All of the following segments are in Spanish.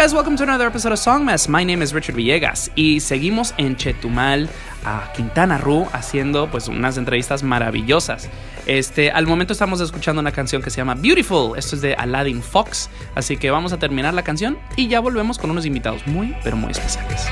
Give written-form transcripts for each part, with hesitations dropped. guys, welcome to another episode of Songmas. My name is Richard Villegas y seguimos en Chetumal, a Quintana Roo, haciendo pues unas entrevistas maravillosas. Al momento estamos escuchando una canción que se llama Beautiful. Esto es de Aladdin Fox, así que vamos a terminar la canción y ya volvemos con unos invitados muy, pero muy especiales.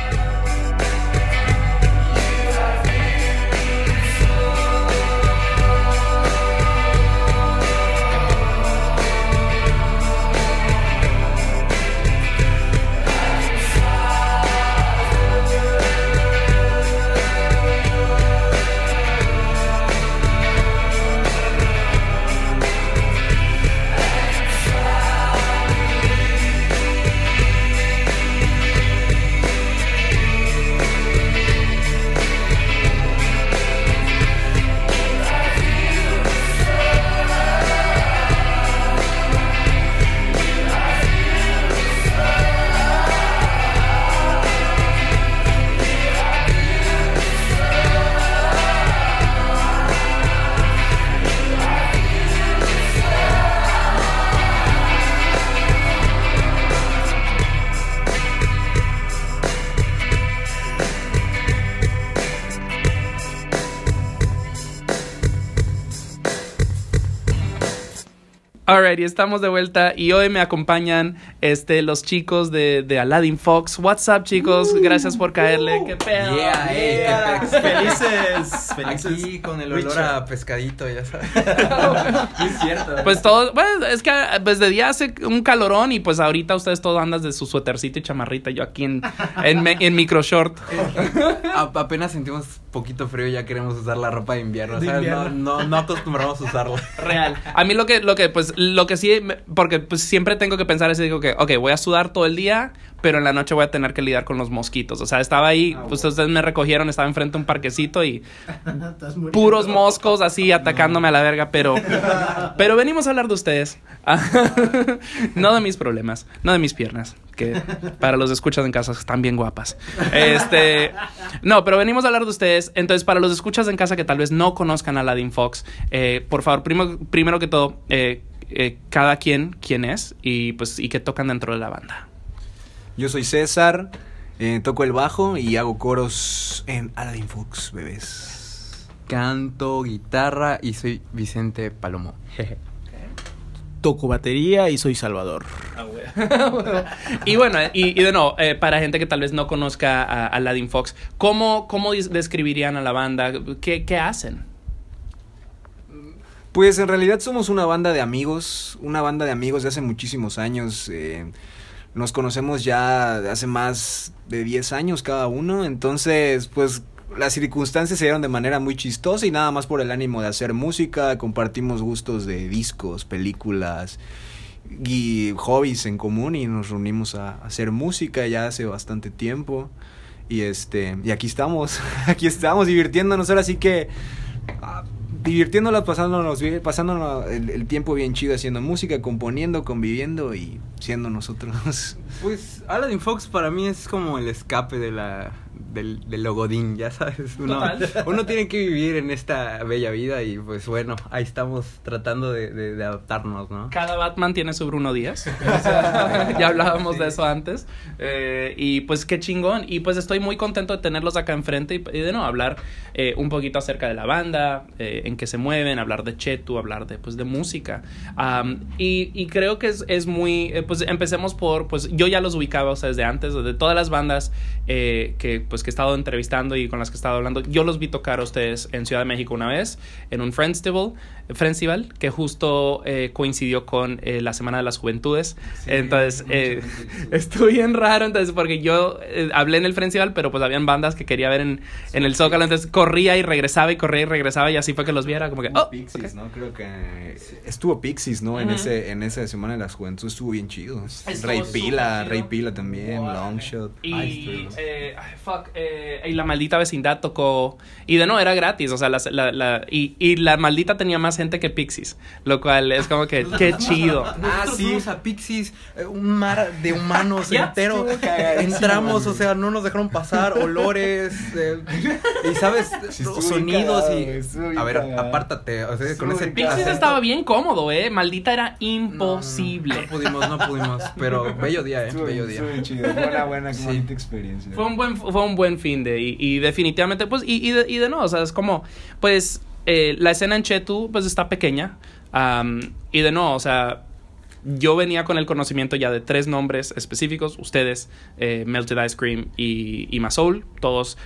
Alrighty, estamos de vuelta y hoy me acompañan los chicos de Aladdin Fox. What's up, chicos? Gracias por caerle. ¡Qué pedo! Yeah, hey, yeah. Qué felices. Aquí con el olor a pescadito, ya sabes. Es cierto. Pues todo, bueno, es que pues de día hace un calorón y pues ahorita ustedes todos andan de su suétercito y chamarrita. Yo aquí en micro short. Apenas sentimos poquito frío y ya queremos usar la ropa de invierno. ¿Sabes? Invierno. No acostumbramos a usarla. Real. A mí lo que sí, porque pues siempre tengo que pensar es digo que, okay, voy a sudar todo el día, pero en la noche voy a tener que lidiar con los mosquitos. O sea, estaba ahí, pues ustedes me recogieron, estaba enfrente de un parquecito y puros moscos así atacándome a la verga, pero venimos a hablar de ustedes. No de mis problemas, no de mis piernas, que para los escuchas en casa están bien guapas. No, pero venimos a hablar de ustedes. Entonces, para los escuchas en casa que tal vez no conozcan a Aladdin Fox, por favor, primero que todo, cada quien, quién es y pues y qué tocan dentro de la banda. Yo soy César, toco el bajo y hago coros en Aladdin Fox, bebés. Canto guitarra y soy Vicente Palomo. Jeje. Toco batería y soy Salvador. Y bueno, y de nuevo, para gente que tal vez no conozca a Aladdin Fox, ¿cómo describirían a la banda? ¿Qué hacen? Pues en realidad somos una banda de amigos de hace muchísimos años. Nos conocemos ya hace más de 10 años cada uno, entonces pues las circunstancias se dieron de manera muy chistosa y nada más por el ánimo de hacer música. Compartimos gustos de discos, películas y hobbies en común y nos reunimos a hacer música ya hace bastante tiempo y, y aquí estamos divirtiéndonos ahora sí que... divirtiéndolas, pasándonos el tiempo bien chido haciendo música, componiendo, conviviendo y siendo nosotros. Pues Aladdin Fox para mí es como el escape del logodín, ya sabes. Uno tiene que vivir en esta bella vida y pues bueno, ahí estamos tratando de adaptarnos, ¿no? Cada Batman tiene su Bruno Díaz. O sea, ya hablábamos de eso antes. Y pues qué chingón. Y pues estoy muy contento de tenerlos acá enfrente y de no hablar un poquito acerca de la banda, en qué se mueven, hablar de Chetu, hablar de pues de música. Y creo que es muy... pues empecemos por... pues yo ya los ubicaba, o sea, desde antes, de todas las bandas que he estado entrevistando y con las que he estado hablando. Yo los vi tocar a ustedes en Ciudad de México una vez, en un Frencival que justo coincidió con la Semana de las Juventudes. Sí, entonces, estuvo bien raro, entonces, porque yo hablé en el Frencival, pero pues habían bandas que quería ver en el Zócalo, entonces corría y regresaba y corría y regresaba y así fue que los viera, como que... Oh, Pixies, okay. ¿No? Creo que estuvo Pixies, ¿no? Uh-huh. En esa Semana de las Juventudes estuvo bien chido. Rey Pila también, wow. Longshot. Y, y La Maldita Vecindad tocó. Y de no, era gratis. O sea, y La Maldita tenía más gente que Pixies. Lo cual es como que, qué chido. Ah, sí. Fuimos a Pixies, un mar de humanos entero. Entramos, o sea, no nos dejaron pasar. Olores, y sabes, sí, sonidos. Cagado, y a ver, apártate. O sea, con ese Pixies estaba bien cómodo, Maldita era imposible. No pudimos. Pero bello día, bello día. Muy chido. Buena sí. Bonita experiencia. Fue un buen fin de, y definitivamente, pues, y de no, o sea, es como, pues, la escena en Chetu, pues, está pequeña, y de no, o sea, yo venía con el conocimiento ya de 3 nombres específicos, ustedes, Melted Ice Cream y Ima Soul, todos,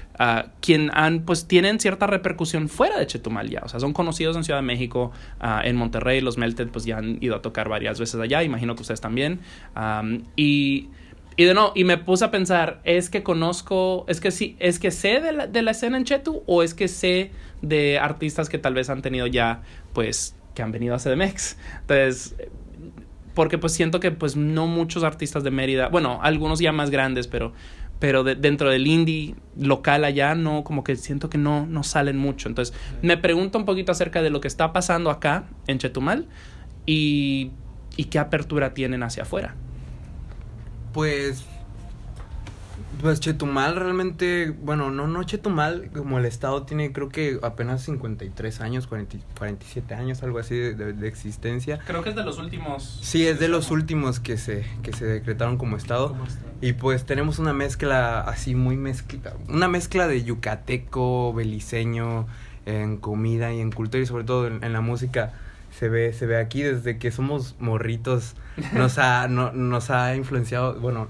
quien han, pues, tienen cierta repercusión fuera de Chetumal ya, o sea, son conocidos en Ciudad de México, en Monterrey, los Melted, pues, ya han ido a tocar varias veces allá, imagino que ustedes también, y me puse a pensar, es que sé de la escena en Chetu, o es que sé de artistas que tal vez han tenido ya, pues, que han venido a CDMX. Entonces, porque pues siento que pues no muchos artistas de Mérida, bueno, algunos ya más grandes, pero dentro del indie local allá, no, como que siento que no salen mucho. Entonces, me pregunto un poquito acerca de lo que está pasando acá en Chetumal y qué apertura tienen hacia afuera. Pues Chetumal realmente, bueno, no Chetumal, como el estado tiene creo que apenas 53 años, 47 años, algo así de existencia. Creo que es de los últimos. Sí, es de los últimos que se decretaron como estado. Y pues tenemos una mezcla así muy mezclada, una mezcla de yucateco, beliceño, en comida y en cultura y sobre todo en la música. Se ve aquí desde que somos morritos, nos ha influenciado, bueno,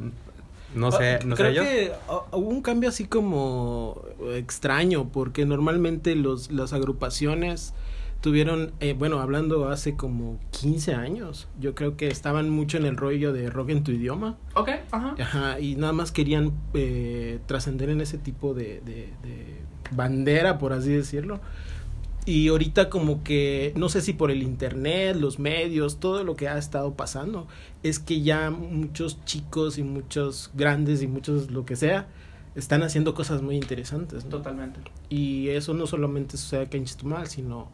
no sé yo. Creo que hubo un cambio así como extraño, porque normalmente las agrupaciones tuvieron, hablando hace como 15 años, yo creo que estaban mucho en el rollo de rock en tu idioma. Ok, ajá. Ajá, y nada más querían trascender en ese tipo de bandera, por así decirlo. Y ahorita como que, no sé si por el internet, los medios, todo lo que ha estado pasando, es que ya muchos chicos y muchos grandes y muchos lo que sea, están haciendo cosas muy interesantes, ¿no? Totalmente. Y eso no solamente sucede acá en Chetumal, sino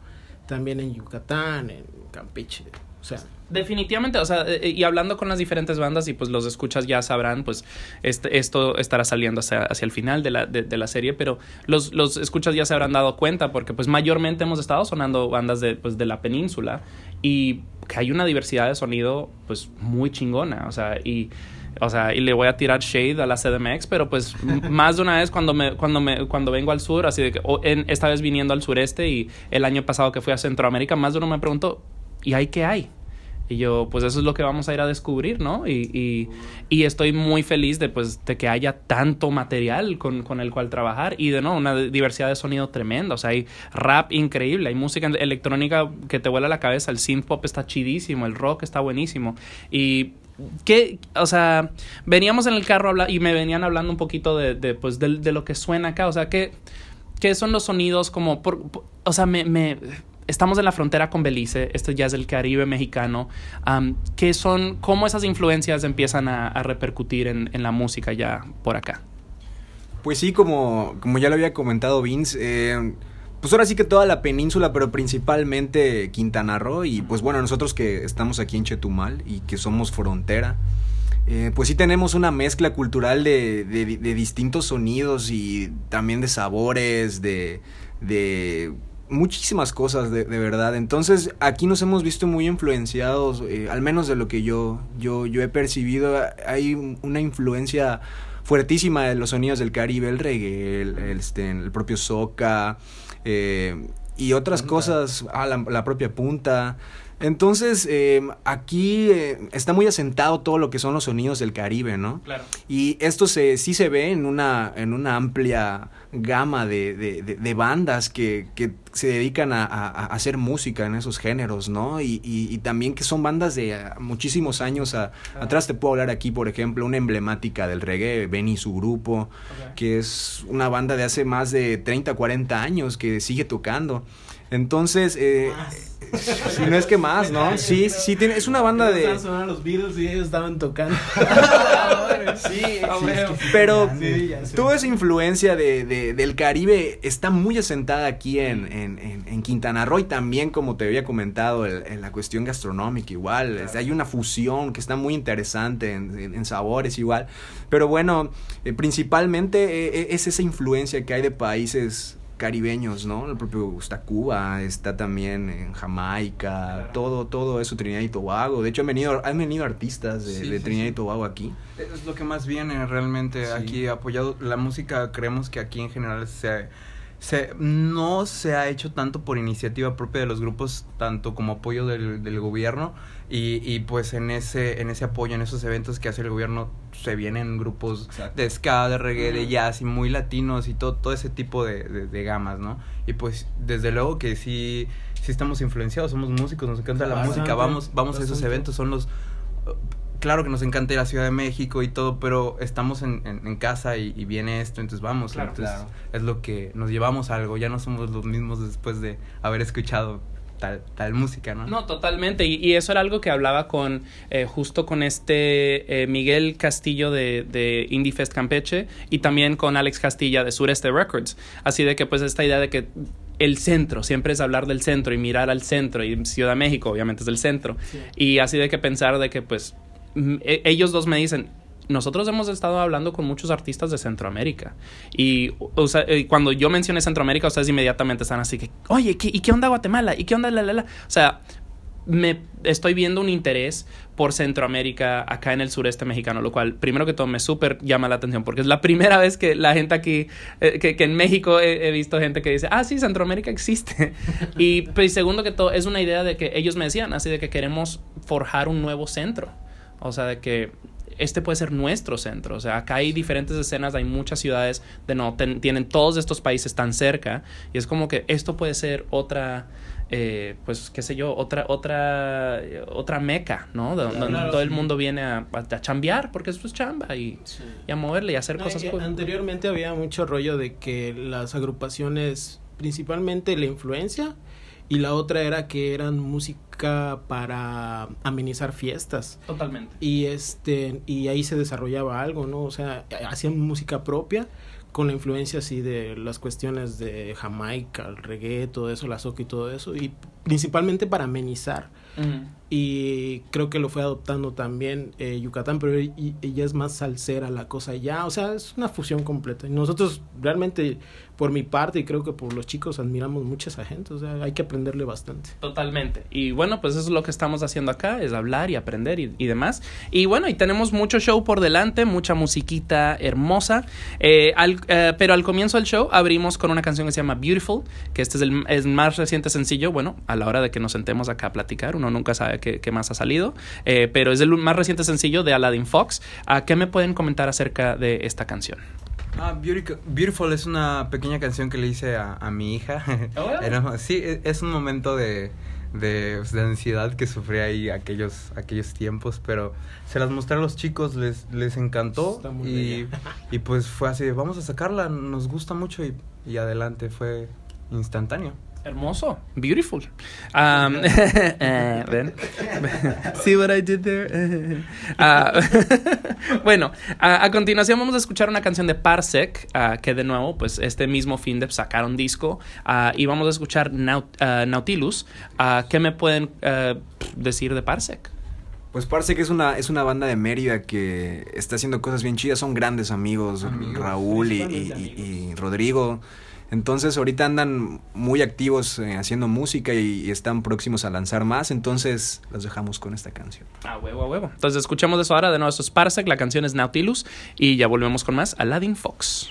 también en Yucatán, en Campeche, o sea. Definitivamente, o sea, y hablando con las diferentes bandas y pues los escuchas ya sabrán, pues esto estará saliendo hacia el final de la serie, pero los escuchas ya se habrán dado cuenta porque pues mayormente hemos estado sonando bandas de la península y que hay una diversidad de sonido pues muy chingona, o sea, y le voy a tirar shade a la CDMX, pero pues más de una vez cuando vengo al sur, así de que esta vez viniendo al sureste y el año pasado que fui a Centroamérica, más de uno me preguntó, ¿y ahí qué hay? Y yo, pues eso es lo que vamos a ir a descubrir, ¿no? Y estoy muy feliz de que haya tanto material con el cual trabajar. Y de no, una diversidad de sonido tremenda. O sea, hay rap increíble, hay música electrónica que te vuela la cabeza. El synth pop está chidísimo, el rock está buenísimo. Y que, o sea, veníamos en el carro y me venían hablando un poquito de lo que suena acá. O sea, ¿qué son los sonidos como... o sea, estamos en la frontera con Belice, esto ya es el Caribe mexicano. ¿Cómo esas influencias empiezan a repercutir en la música ya por acá? Pues sí, como ya lo había comentado Vince, pues ahora sí que toda la península, pero principalmente Quintana Roo. Y pues bueno, nosotros que estamos aquí en Chetumal y que somos frontera, pues sí tenemos una mezcla cultural de distintos sonidos y también de sabores, de muchísimas cosas de verdad. Entonces aquí nos hemos visto muy influenciados, al menos de lo que yo he percibido. Hay una influencia fuertísima de los sonidos del Caribe, el reggae, el propio soca, y otras cosas, la propia punta. Entonces, aquí está muy asentado todo lo que son los sonidos del Caribe, ¿no? Claro. Y esto sí se ve en una amplia gama de bandas que se dedican a hacer música en esos géneros, ¿no? Y también que son bandas de muchísimos años atrás. Te puedo hablar aquí, por ejemplo, una emblemática del reggae, Ben y su grupo, okay, que es una banda de hace más de 30, 40 años que sigue tocando. Entonces, Si no es que más, ¿no? Sí, sí, tiene, es una banda de... Estaban sonando los Beatles y ellos estaban tocando. Sí, pero toda esa influencia del Caribe está muy asentada aquí en Quintana Roo, y también, como te había comentado, en la cuestión gastronómica igual. Claro. Hay una fusión que está muy interesante en sabores igual. Pero bueno, principalmente es esa influencia que hay de países... caribeños, ¿no? El propio está Cuba, está también en Jamaica, claro. todo eso, Trinidad y Tobago. De hecho han venido artistas de Trinidad y Tobago aquí. Es lo que más viene realmente aquí apoyado. La música, creemos que aquí en general no se ha hecho tanto por iniciativa propia de los grupos, tanto como apoyo del gobierno, y pues en ese apoyo, en esos eventos que hace el gobierno, se vienen grupos de ska, de reggae, de jazz, y muy latinos, y todo ese tipo de gamas, ¿no? Y pues desde luego que sí estamos influenciados, somos músicos, nos encanta la música, vamos a esos eventos, son los... Claro que nos encanta la Ciudad de México y todo, pero estamos en casa y viene esto, entonces vamos. Claro, entonces es lo que nos llevamos a algo, ya no somos los mismos después de haber escuchado tal música, ¿no? No, totalmente, y eso era algo que hablaba con justo con Miguel Castillo de Indie Fest Campeche, y también con Alex Castilla de Sureste Records, así de que pues esta idea de que el centro, siempre es hablar del centro y mirar al centro, y Ciudad de México obviamente es el centro, y así de que pensar de que pues ellos dos me dicen, nosotros hemos estado hablando con muchos artistas de Centroamérica, y o sea, cuando yo mencioné Centroamérica, ustedes inmediatamente están así que, oye, ¿y qué onda Guatemala? ¿Y qué onda la? O sea, me estoy viendo un interés por Centroamérica acá en el sureste mexicano, lo cual, primero que todo, me súper llama la atención, porque es la primera vez que la gente aquí, que en México he visto gente que dice, ah, sí, Centroamérica existe. y segundo que todo, es una idea de que ellos me decían, así de que queremos forjar un nuevo centro. O sea, de que este puede ser nuestro centro. O sea, acá hay diferentes escenas, hay muchas ciudades tienen todos estos países tan cerca, y es como que esto puede ser otra... pues qué sé yo, otra meca, ¿no? Donde todo el mundo viene a chambear, porque eso es chamba, y a moverle y a hacer cosas. Anteriormente había mucho rollo de que las agrupaciones, principalmente la influencia, y la otra era que eran música para amenizar fiestas. Totalmente. Y ahí se desarrollaba algo, ¿no? O sea, hacían música propia con la influencia así de las cuestiones de Jamaica, el reggae, todo eso, la soca y todo eso, y principalmente para amenizar. Uh-huh. Y creo que lo fue adoptando también Yucatán, pero ella es más salsera la cosa ya, o sea, es una fusión completa. Y nosotros realmente, por mi parte, y creo que por los chicos, admiramos mucho a esa gente, o sea, hay que aprenderle bastante. Totalmente, y bueno, pues eso es lo que estamos haciendo acá, es hablar y aprender y demás. Y bueno, y tenemos mucho show por delante, mucha musiquita hermosa, pero al comienzo del show abrimos con una canción que se llama Beautiful, que este es el más reciente sencillo. Bueno, a la hora de que nos sentemos acá a platicar, uno nunca sabe que más ha salido, pero es el más reciente sencillo de Aladdin Fox. ¿Qué me pueden comentar acerca de esta canción? Beautiful es una pequeña canción que le hice a mi hija. Oh, yeah. Sí, es un momento de ansiedad que sufrí ahí aquellos tiempos, pero se las mostré a los chicos, les encantó, y pues fue así, vamos a sacarla, nos gusta mucho, y adelante, fue instantáneo. Hermoso, beautiful. Ven. See what I did there. Bueno, a continuación vamos a escuchar una canción de Parsec, que de nuevo, pues este mismo fin de sacaron disco, y vamos a escuchar Nautilus. ¿Qué me pueden decir de Parsec? Pues Parsec es una banda de Mérida que está haciendo cosas bien chidas, son grandes amigos. Raúl y Rodrigo. Entonces ahorita andan muy activos haciendo música y están próximos a lanzar más, entonces los dejamos con esta canción. A huevo. Entonces escuchemos eso ahora, de nuevo esto es Parsec, la canción es Nautilus, y ya volvemos con más Aladdin Fox.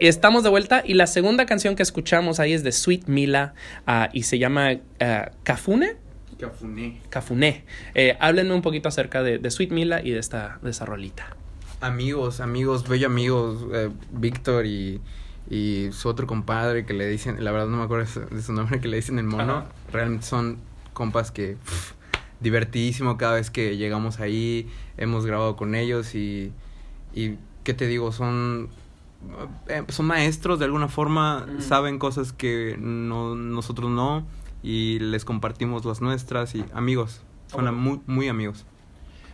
Estamos de vuelta y la segunda canción que escuchamos ahí es de Sweet Mila y se llama Cafune. Cafuné. Háblenme un poquito acerca de Sweet Mila y de esa rolita. Bello amigos, Víctor y su otro compadre que le dicen, la verdad no me acuerdo de su nombre, que le dicen el mono. Ajá. Realmente son compas que divertidísimo cada vez que llegamos ahí, hemos grabado con ellos y ¿qué te digo? Son maestros de alguna forma, saben cosas que nosotros no, y les compartimos las nuestras, y amigos, son muy, muy amigos.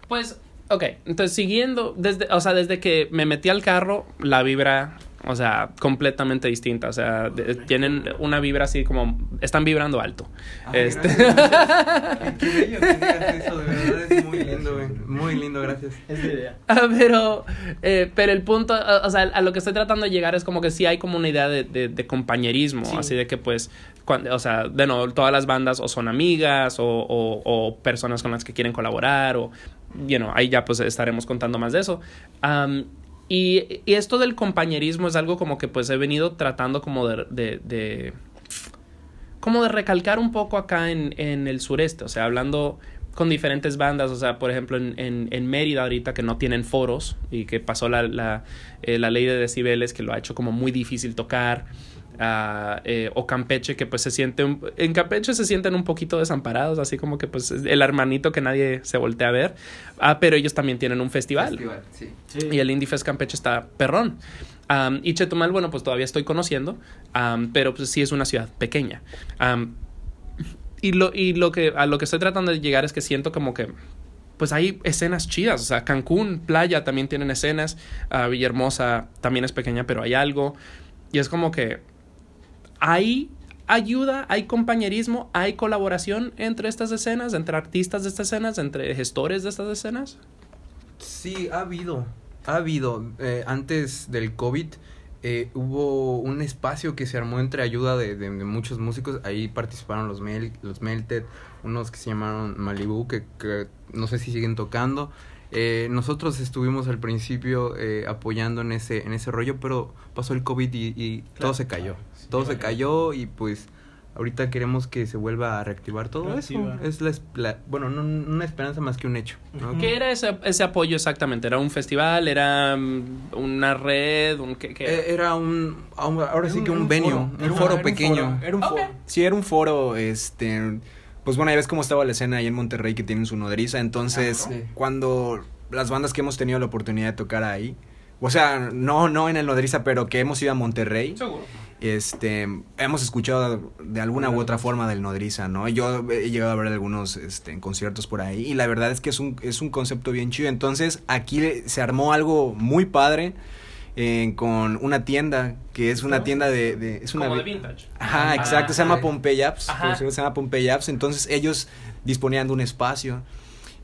Pues, okay, entonces siguiendo, desde que me metí al carro, la vibra, o sea, completamente distinta, o sea, tienen una vibra así como, están vibrando alto. Gracias. Qué bello que digas eso, de verdad es muy lindo, güey. Muy lindo, gracias. Es la idea. Pero el punto, o sea, a lo que estoy tratando de llegar es como que sí hay como una idea de compañerismo, sí. Así de que pues, o sea, de nuevo, todas las bandas o son amigas o personas con las que quieren colaborar o, you know, ahí ya pues estaremos contando más de eso. Y esto del compañerismo es algo como que pues he venido tratando como de recalcar un poco acá en el sureste, o sea, hablando con diferentes bandas, o sea, por ejemplo en Mérida ahorita que no tienen foros y que pasó la ley de decibeles que lo ha hecho como muy difícil tocar. O Campeche, que pues en Campeche se sienten un poquito desamparados, así como que pues el hermanito que nadie se voltea a ver, pero ellos también tienen un festival sí. Y el Indie Fest Campeche está perrón, y Chetumal, bueno, pues todavía estoy conociendo, pero pues sí es una ciudad pequeña, y a lo que estoy tratando de llegar es que siento como que pues hay escenas chidas, o sea, Cancún, playa, también tienen escenas, Villahermosa también es pequeña, pero hay algo, y es como que hay ayuda, hay compañerismo, hay colaboración entre estas escenas, entre artistas de estas escenas, entre gestores de estas escenas. Sí, ha habido. Antes del COVID hubo un espacio que se armó entre ayuda de muchos músicos. Ahí participaron los Melted, unos que se llamaron Malibu, que no sé si siguen tocando. Nosotros estuvimos al principio apoyando en ese rollo, pero pasó el COVID y claro, todo se cayó. Sí, todo se cayó y pues ahorita queremos que se vuelva a reactivar todo eso. Es no una esperanza más que un hecho, ¿no? Uh-huh. ¿Qué era ese apoyo exactamente? ¿Era un festival? ¿Era una red? ¿Qué era? Era un venue, un foro pequeño. Era un foro. Sí, era un foro, pues bueno, ya ves cómo estaba la escena ahí en Monterrey que tienen su Nodriza, entonces cuando las bandas que hemos tenido la oportunidad de tocar ahí, o sea, no en el Nodriza, pero que hemos ido a Monterrey, seguro, hemos escuchado de alguna u otra forma del Nodriza, ¿no? Yo he llegado a ver algunos conciertos por ahí y la verdad es que es un concepto bien chido, entonces aquí se armó algo muy padre. Con una tienda que es una tienda es una como de vintage. Ajá, exacto, se llama Pompey Ups. Entonces ellos disponían de un espacio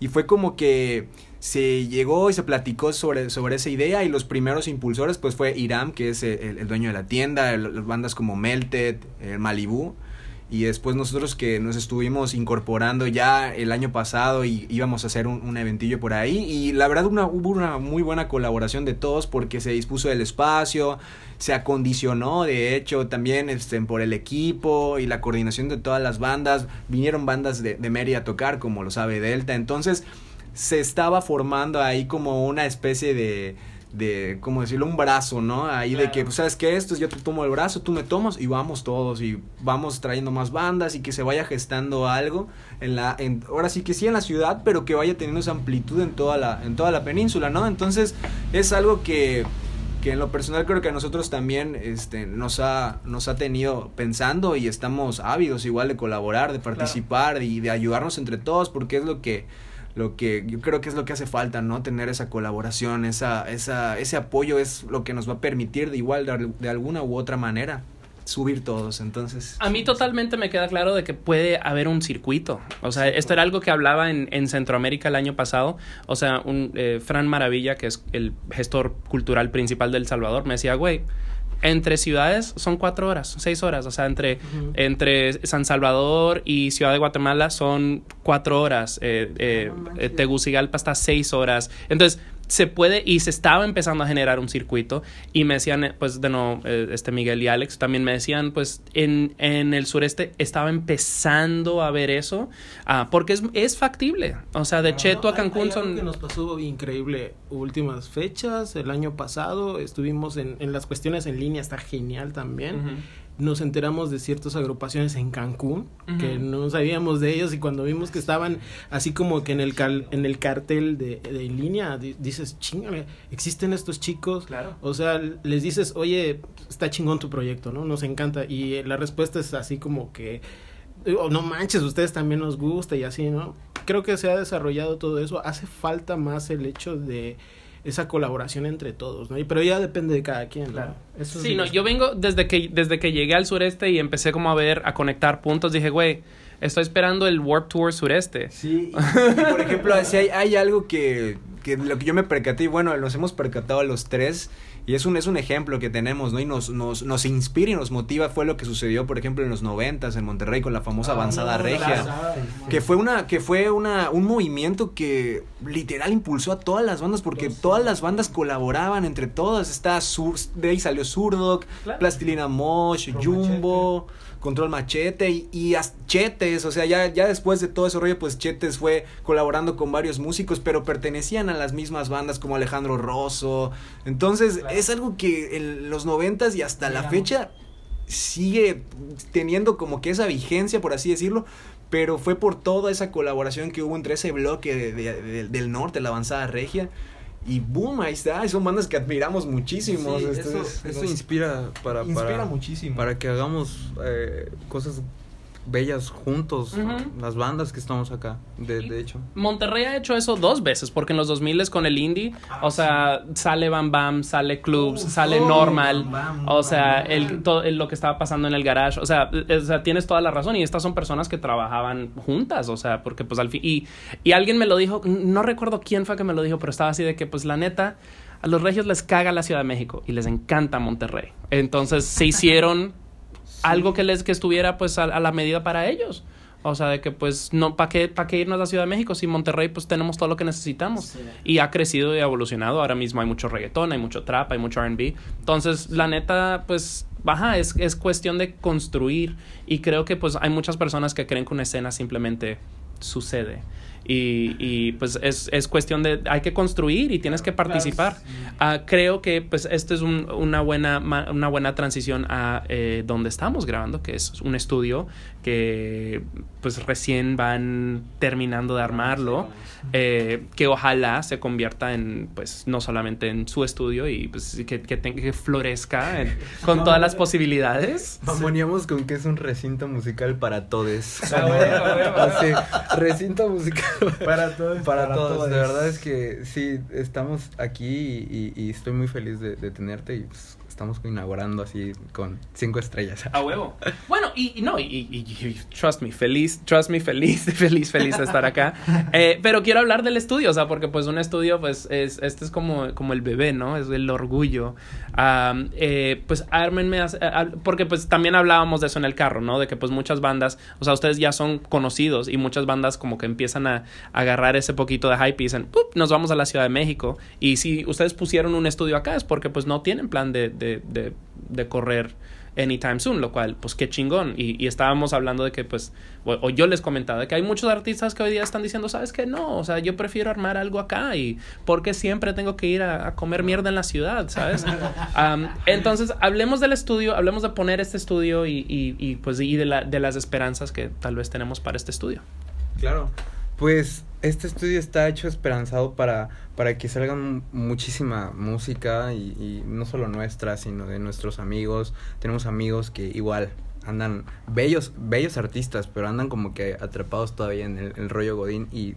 y fue como que se llegó y se platicó sobre esa idea, y los primeros impulsores pues fue Iram, que es el dueño de la tienda, las bandas como Melted, el Malibu, y después nosotros que nos estuvimos incorporando ya el año pasado y íbamos a hacer un eventillo por ahí, y la verdad hubo una muy buena colaboración de todos porque se dispuso del espacio, se acondicionó de hecho también por el equipo y la coordinación de todas las bandas, vinieron bandas de Mérida a tocar como lo sabe Delta, entonces se estaba formando ahí como una especie de como decirlo, un brazo, ¿no? Ahí claro. De que, pues, ¿sabes qué? Esto yo te tomo el brazo, tú me tomas y vamos todos y vamos trayendo más bandas y que se vaya gestando algo ahora sí que sí en la ciudad, pero que vaya teniendo esa amplitud en toda la península, ¿no? Entonces, es algo que en lo personal creo que a nosotros también nos ha tenido pensando y estamos ávidos igual de colaborar, de participar, claro, y de ayudarnos entre todos, porque es lo que yo creo que es lo que hace falta, ¿no? Tener esa colaboración, ese apoyo es lo que nos va a permitir de igual, de alguna u otra manera, subir todos, entonces... A mí totalmente me queda claro de que puede haber un circuito, o sea, esto era algo que hablaba en Centroamérica el año pasado, o sea, Fran Maravilla, que es el gestor cultural principal del Salvador, me decía, güey, entre ciudades son 6 horas, o sea, entre San Salvador y Ciudad de Guatemala son 4 horas, Tegucigalpa está 6 horas, entonces se puede y se estaba empezando a generar un circuito. Y me decían, pues de nuevo, Miguel y Alex también me decían, pues en el sureste estaba empezando a ver eso, porque es factible. O sea, de Cheto a Cancún hay algo que nos pasó increíble últimas fechas. El año pasado estuvimos en las cuestiones en línea, está genial también. Uh-huh. Nos enteramos de ciertas agrupaciones en Cancún, uh-huh, que no sabíamos de ellos, y cuando vimos que estaban así como que en el cartel de en línea, dices, chingame, existen estos chicos. Claro. O sea, les dices, oye, está chingón tu proyecto, ¿no? Nos encanta. Y la respuesta es así como que, oh, no manches, ustedes también nos gusta y así, ¿no? Creo que se ha desarrollado todo eso. Hace falta más el hecho de esa colaboración entre todos, ¿no? Pero ya depende de cada quien, ¿no? Claro. Eso sí, no, yo vengo desde que llegué al sureste y empecé como a conectar puntos, dije, güey, estoy esperando el Warp Tour sureste. Sí, y por ejemplo, así hay algo que lo que yo me percaté, y bueno, nos hemos percatado a los tres, y es un ejemplo que tenemos, ¿no? Y nos inspira y nos motiva. Fue lo que sucedió, por ejemplo, en los 90s en Monterrey con la famosa Avanzada Regia, que fue un movimiento que literal impulsó a todas las bandas, porque todas las bandas colaboraban entre todas. De ahí salió Zurdok, claro, Plastilina Mosh, Jumbo, Control Machete y Chetes. O sea, ya después de todo ese rollo, pues Chetes fue colaborando con varios músicos, pero pertenecían a las mismas bandas, como Alejandro Rosso. Entonces, claro, es algo que en los 90s y hasta la fecha sigue teniendo como que esa vigencia, por así decirlo, pero fue por toda esa colaboración que hubo entre ese bloque del norte, la Avanzada Regia. Y boom, ahí está, son bandas que admiramos muchísimo. Sí, eso inspira para muchísimo, para que hagamos cosas bellas juntos, uh-huh, las bandas que estamos acá, de hecho. Monterrey ha hecho eso dos veces, porque en los 2000 con el indie, sale Bam Bam, sale Clubs, sale Normal, Bam Bam. Lo que estaba pasando en el garage, o sea, tienes toda la razón, y estas son personas que trabajaban juntas, o sea, porque pues al fin, y alguien me lo dijo, no recuerdo quién fue que me lo dijo, pero estaba así de que, pues la neta, a los regios les caga la Ciudad de México, y les encanta Monterrey, entonces se hicieron algo que estuviera pues a la medida para ellos. O sea, de que pues no, ¿para qué irnos a la Ciudad de México? Si Monterrey pues tenemos todo lo que necesitamos. Sí. Y ha crecido y ha evolucionado. Ahora mismo hay mucho reggaetón, hay mucho trap, hay mucho R&B. Entonces, la neta, pues, es cuestión de construir. Y creo que pues hay muchas personas que creen que una escena simplemente sucede. Y pues es cuestión de, hay que construir y tienes que participar. Creo que pues esto es una buena transición a donde estamos grabando, que es un estudio que pues recién van terminando de armarlo, que ojalá se convierta en, pues no solamente en su estudio, y pues que florezca con todas las posibilidades. Mamoneamos con que es un recinto musical para todes. Así, recinto musical para todos. De verdad es que sí, estamos aquí y estoy muy feliz de tenerte, y pues estamos inaugurando así con 5 estrellas. A huevo. Bueno, y trust me, feliz de estar acá. Pero quiero hablar del estudio, o sea, porque pues un estudio, pues es como el bebé, ¿no? Es el orgullo. Pues ármenme, porque pues también hablábamos de eso en el carro, ¿no? De que pues muchas bandas, o sea, ustedes ya son conocidos, y muchas bandas como que empiezan a agarrar ese poquito de hype y dicen, nos vamos a la Ciudad de México. Y si ustedes pusieron un estudio acá es porque pues no tienen plan de correr anytime soon, lo cual pues qué chingón. Y estábamos hablando de que pues o yo les comentaba de que hay muchos artistas que hoy día están diciendo, ¿sabes qué? No, o sea, yo prefiero armar algo acá, y porque siempre tengo que ir a comer mierda en la ciudad, ¿sabes? Entonces hablemos del estudio, hablemos de poner este estudio y pues y de las esperanzas que tal vez tenemos para este estudio. Claro, pues este estudio está hecho esperanzado para que salga muchísima música, y no solo nuestra, sino de nuestros amigos. Tenemos amigos que igual andan bellos artistas, pero andan como que atrapados todavía en el rollo Godín, y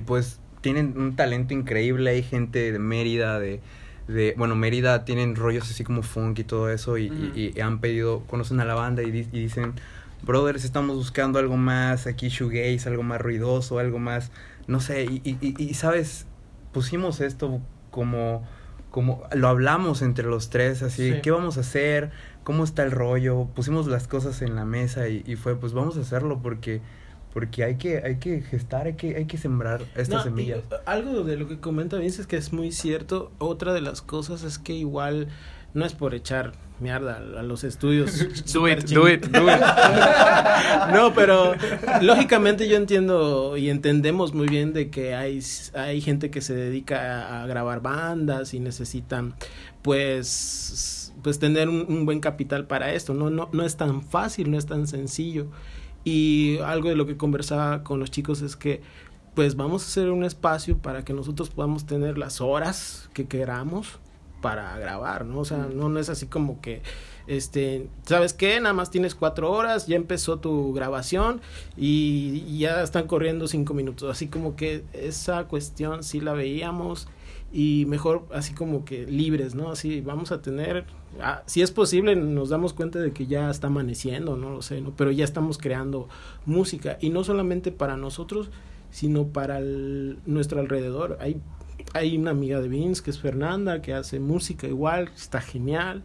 pues tienen un talento increíble. Hay gente de Mérida, Mérida tienen rollos así como funk y todo eso, y han pedido, conocen a la banda y dicen, brothers, estamos buscando algo más aquí, shoegaze, algo más ruidoso, algo más, no sé, y ¿sabes? Pusimos esto como lo hablamos entre los tres, así, sí, ¿qué vamos a hacer? ¿Cómo está el rollo? Pusimos las cosas en la mesa y fue, pues vamos a hacerlo, porque Porque hay que gestar, hay que sembrar estas semillas. Algo de lo que comenta Vince es que es muy cierto. Otra de las cosas es que igual no es por echar mierda a los estudios. Do it. No, pero lógicamente yo entiendo y entendemos muy bien de que hay gente que se dedica a grabar bandas y necesitan pues tener un buen capital para esto. No es tan fácil, no es tan sencillo. Y algo de lo que conversaba con los chicos es que pues vamos a hacer un espacio para que nosotros podamos tener las horas que queramos para grabar, ¿no? O sea, no es así como que, ¿sabes qué? Nada más tienes 4 horas, ya empezó tu grabación y ya están corriendo 5 minutos. Así como que esa cuestión sí la veíamos y mejor así como que libres, ¿no? Así vamos a tener, si es posible, nos damos cuenta de que ya está amaneciendo, no lo sé, ¿no? Pero ya estamos creando música y no solamente para nosotros, sino para nuestro alrededor. Hay una amiga de Vince que es Fernanda, que hace música igual, está genial.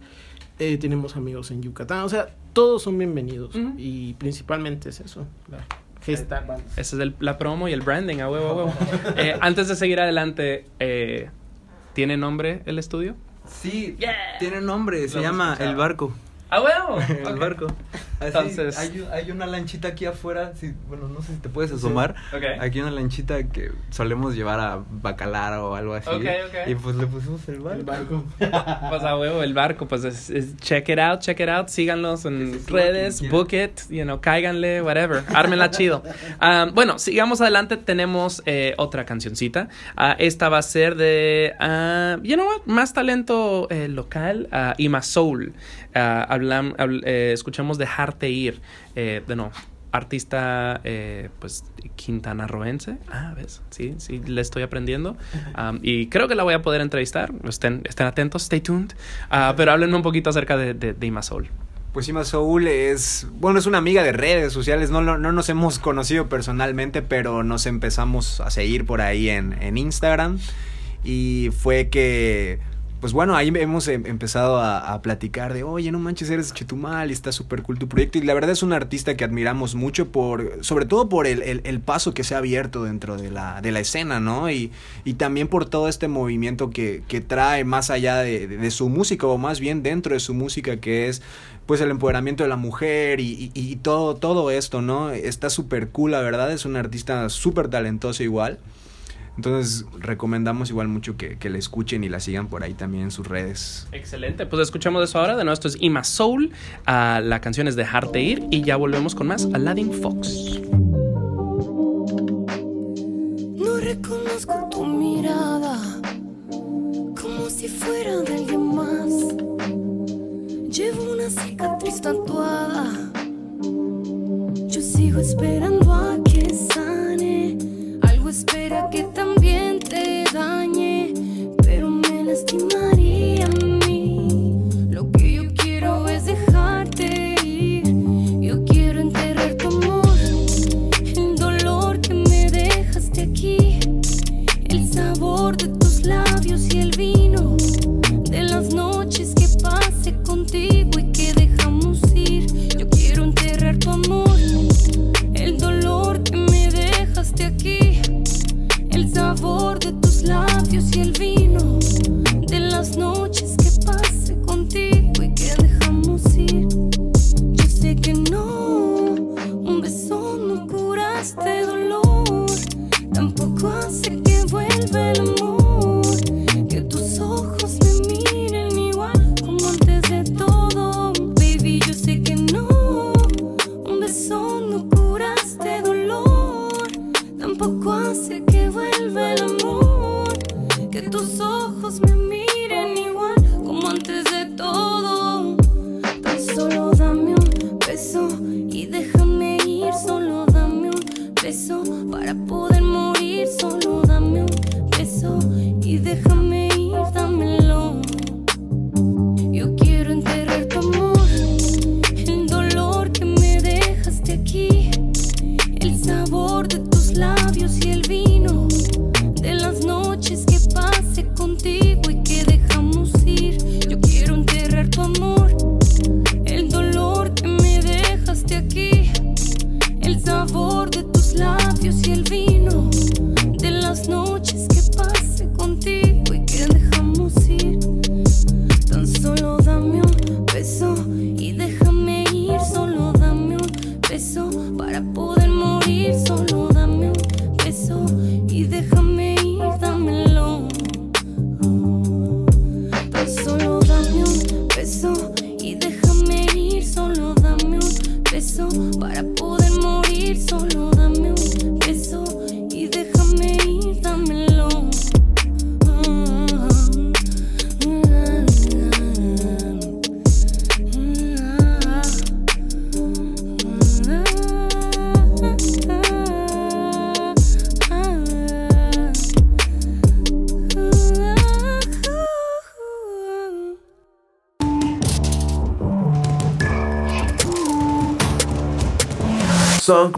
Tenemos amigos en Yucatán, o sea, todos son bienvenidos. Uh-huh. Y principalmente es eso, la gesta. Esa es la promo y el branding, a huevo, a huevo. Antes de seguir adelante, ¿tiene nombre el estudio? Sí, yeah. Tiene nombre, se llama El Barco. ¡A huevo! El okay. Barco. Así, entonces, hay una lanchita aquí afuera. Sí, bueno, no sé si te puedes asomar. Sí. Okay. Aquí hay una lanchita que solemos llevar a bacalar o algo así. Okay. Y pues le pusimos El Barco. El Barco. Pues a huevo, El Barco. Pues es check it out. Síganlos en redes, book it, cáiganle, whatever. Ármenla chido. Bueno, sigamos adelante. Tenemos otra cancioncita. Esta va a ser de, más talento local. Ima Soul. Escuchamos Dejarte Ir, artista pues quintanarroense. ¿Ves? Sí, le estoy aprendiendo. Y creo que la voy a poder entrevistar. Estén atentos, stay tuned. Pero háblenme un poquito acerca de Ima Soul. Pues Ima Soul es una amiga de redes sociales. No nos hemos conocido personalmente, pero nos empezamos a seguir por ahí en Instagram. Y fue que... Pues bueno, ahí hemos empezado a platicar de, oye, no manches, eres Chetumal y está súper cool tu proyecto. Y la verdad es un artista que admiramos mucho, sobre todo por el paso que se ha abierto dentro de la escena, ¿no? Y también por todo este movimiento que trae más allá de su música, o más bien dentro de su música, que es pues el empoderamiento de la mujer y todo esto, ¿no? Está súper cool, la verdad, es un artista súper talentoso igual. Entonces, recomendamos igual mucho que la escuchen y la sigan por ahí también en sus redes. Excelente, pues escuchamos eso ahora. De nuevo, esto es Ima Soul. La canción es Dejarte Ir y ya volvemos con más Aladdin Fox. No reconozco tu mirada, como si fuera de alguien más. Llevo una cicatriz tatuada, yo sigo esperando a que sane. Espera que también te dañe, pero me lastimaría a mí. Lo que yo quiero es dejarte ir. Yo quiero enterrar tu amor, el dolor que me dejaste aquí, el sabor de tus labios y el vino de las noches que pasé contigo y que dejamos ir. Yo quiero enterrar tu amor, el dolor que me dejaste aquí, el sabor de tus labios y el vino de las noches que pasé contigo y que dejamos ir. Yo sé que no, un beso no cura este dolor, tampoco hace que vuelva el amor, que tus ojos me miren igual como antes de todo. Baby, yo sé que no, un beso no cura este dolor, tampoco hace que vuelve el amor, que tus ojos me miren igual como antes de todo. Tan solo dame un beso y déjame ir, solo dame un beso para poder morir, solo dame un beso y déjame ir, dámelo. Yo quiero enterrar tu amor, el dolor que me dejaste aquí, el sabor de tus labios y el vino de las noches que pasé contigo y que dejamos ir. Yo quiero enterrar tu amor, el dolor y déjame ir, solo dame un beso para poder morir, solo dame un beso y déjame ir, dámelo, solo dame un beso y déjame ir, solo dame un beso para poder morir, solo dame un beso y déjame ir, dámelo. Song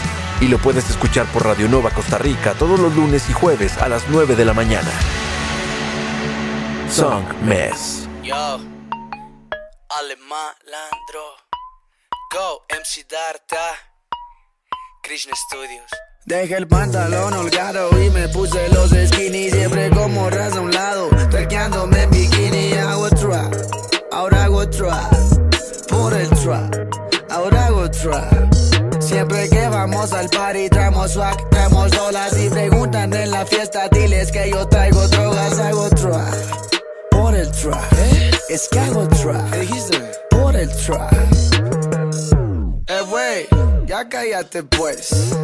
Y lo puedes escuchar por Radio Nova Costa Rica todos los lunes y jueves a las 9 de la mañana. Song Mess. Yo, Alemán, Landro, Go, MC Darta, Krishna Studios. Dejé el pantalón holgado y me puse los skinny, siempre como raza a un lado, twerkeándome en bikini. Hago trap, ahora hago trap, por el trap, ahora hago trap. Siempre que vamos al party traemos swag, traemos dólares. Y preguntan en la fiesta, diles que yo traigo drogas. Hago trap, por el trap, es que hago trap, por el trap. Wey, ya cállate pues.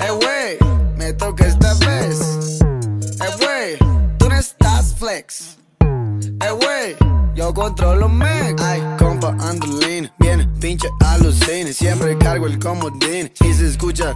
Wey, me toca esta vez. Wey, tú no estás flex. Wey, yo controlo Mac. Ay, compa Andolín, bien pinche alucine. Siempre cargo el comodín y se escucha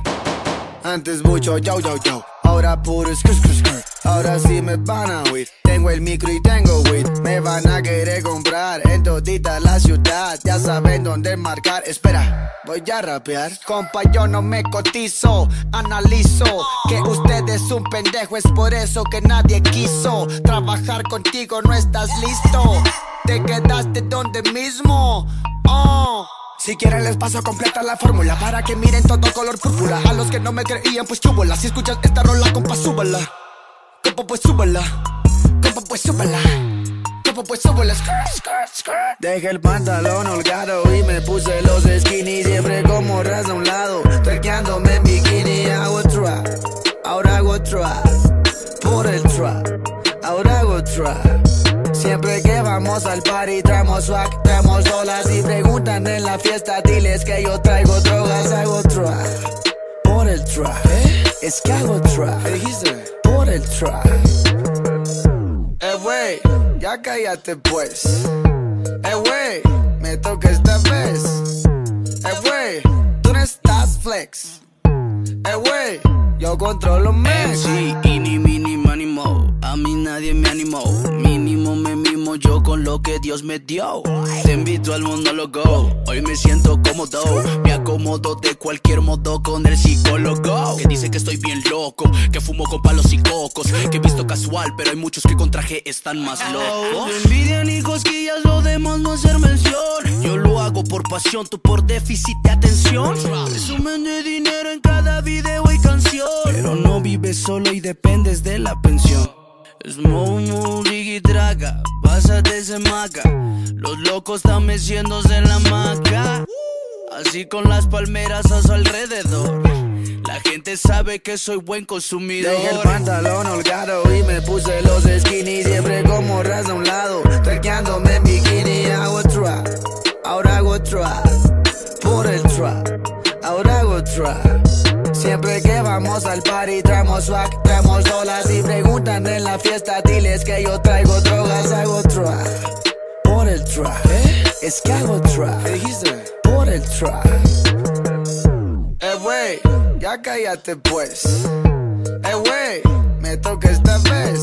antes mucho yo, yo, yo. Ahora puro skrr, skrr, skrr. Ahora sí me van a oír. Tengo el micro y tengo weed. Me van a querer comprar en todita la ciudad. Ya saben dónde marcar. Espera, voy a rapear. Compa, yo no me cotizo. Analizo que usted es un pendejo. Es por eso que nadie quiso trabajar contigo, no estás listo. Te quedaste donde mismo. Oh. Si quieren les paso completa la fórmula para que miren todo color púrpura. A los que no me creían pues chúbola. Si escuchas esta rola, compa, súbala. Compa, pues súbala. Compa, pues súbala. Compa, pues súbala. Skrr, skrr, skrr. Dejé el pantalón holgado y me puse los skinny, siempre como raza a un lado, twerkeándome en bikini. Hago trap, ahora hago trap, por el trap, ahora hago trap. Siempre que vamos al party traemos swag, traemos dólares. Y preguntan en la fiesta, diles que yo traigo drogas. Hago trap, por el trap, es que hago trap, por el trap. Wey, ya cállate pues. Wey, me toca esta vez. Wey, tú no estás flex. Wey, yo controlo mes. MC, ini, mini, money, mo. A mí nadie me animó. Mínimo me mimo yo con lo que Dios me dio. Te invito al monólogo. Hoy me siento cómodo. Me acomodo de cualquier modo con el psicólogo. Que dice que estoy bien loco, que fumo con palos y cocos, que he visto casual, pero hay muchos que con traje están más locos. No envidian ni cosquillas, lo demás no hacer mención. Yo lo hago por pasión, tú por déficit de atención. Resumen de dinero en cada video y canción. Pero no vives solo y dependes de la pensión. Smomo, digi, traga, pásate ese maca. Los locos están meciéndose en la hamaca, así con las palmeras a su alrededor. La gente sabe que soy buen consumidor. Dejé el pantalón holgado y me puse los skinny, siempre como raza a un lado, twerkeándome en bikini. Hago trap, ahora hago trap, por el trap, ahora hago trap. Siempre que vamos al party traemos swag, traemos dólares. Y preguntan en la fiesta, diles que yo traigo drogas. Hago trap, por el trap, es que hago trap, por el trap. Wey, ya cállate pues. Wey, me toca esta vez.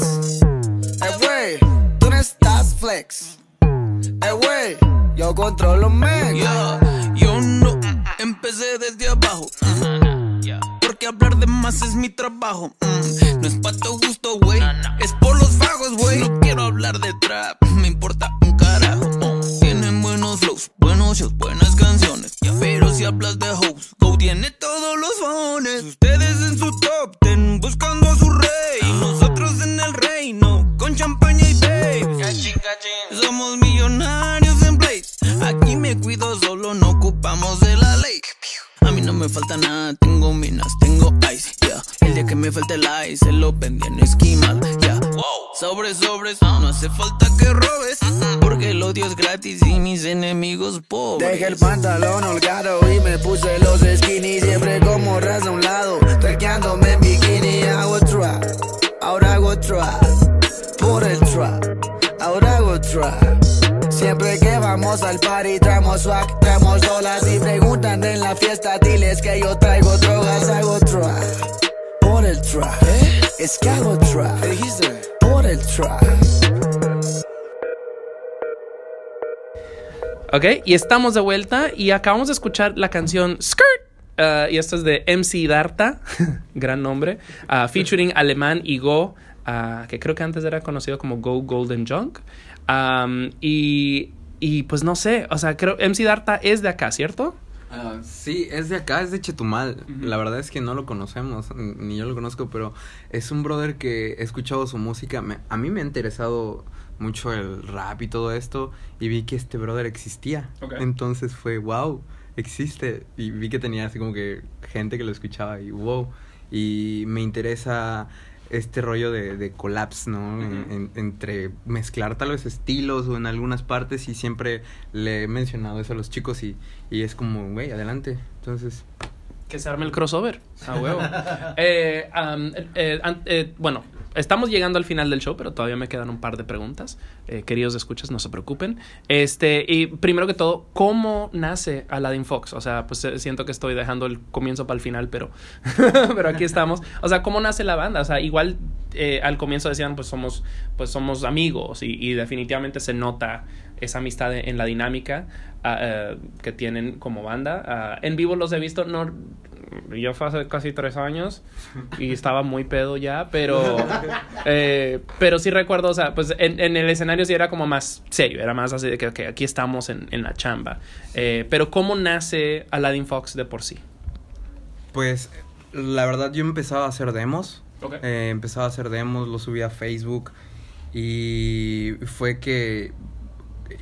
Wey, tú no estás flex. Wey, yo controlo mega. Yo no empecé empecé desde abajo. Porque hablar de más es mi trabajo. No es pa' tu gusto, güey. Es por los vagos, güey. No quiero hablar de trap, me importa un carajo. Tienen buenos flows, buenos shows, buenas canciones. Pero si hablas de hoes, Go tiene todos los fajones. Ustedes en su top ten, buscando a su rey. Nosotros en el reino, con champaña y babes. Somos millonarios en plays. Aquí me cuido solo, no ocupamos de la ley. A mí no me falta nada, tengo minas, tengo ice, yeah. El día que me falte el ice, se lo vendí en esquimal, yeah. Sobres, sobres, no hace falta que robes, porque el odio es gratis y mis enemigos pobres. Dejé el pantalón holgado y me puse los skinny, siempre como raza a un lado, twerkeándome en bikini. Hago trap, ahora hago trap, por el trap, ahora hago trap. Siempre que vamos al party traemos swag, traemos dólares. Y preguntan en la fiesta, diles que yo traigo drogas. Hago trap, por el trap, es que hago trap, por el trap. Ok, y estamos de vuelta y acabamos de escuchar la canción Skirt. Y esto es de MC Darta, gran nombre, featuring Alemán y Go, que creo que antes era conocido como Go Golden Junk. Y pues no sé, o sea, creo MC Darta es de acá, ¿cierto? Sí, es de acá, es de Chetumal. Uh-huh. La verdad es que no lo conocemos, ni yo lo conozco, pero es un brother que he escuchado su música. A mí me ha interesado mucho el rap y todo esto, y vi que este brother existía. Okay. Entonces fue, wow, existe. Y vi que tenía así como que gente que lo escuchaba y wow. Y me interesa este rollo de collabs, ¿no? Uh-huh. Entre mezclar tal vez estilos o en algunas partes, y siempre le he mencionado eso a los chicos y es como, güey, adelante. Entonces, que se arme el crossover. A huevo. Bueno, estamos llegando al final del show, pero todavía me quedan un par de preguntas. Queridos escuchas, no se preocupen. Y primero que todo, ¿cómo nace Aladdin Fox? O sea, pues siento que estoy dejando el comienzo para el final, pero aquí estamos. O sea, ¿cómo nace la banda? O sea, igual al comienzo decían, pues somos amigos y definitivamente se nota esa amistad en la dinámica que tienen como banda. En vivo los he visto, no, yo fue hace casi 3 años y estaba muy pedo ya, pero sí recuerdo, o sea, pues en el escenario sí era como más serio, era más así de que okay, aquí estamos en la chamba. Pero ¿cómo nace Aladdin Fox de por sí? Pues la verdad yo empezaba a hacer demos. Okay. Los subía a Facebook y fue que...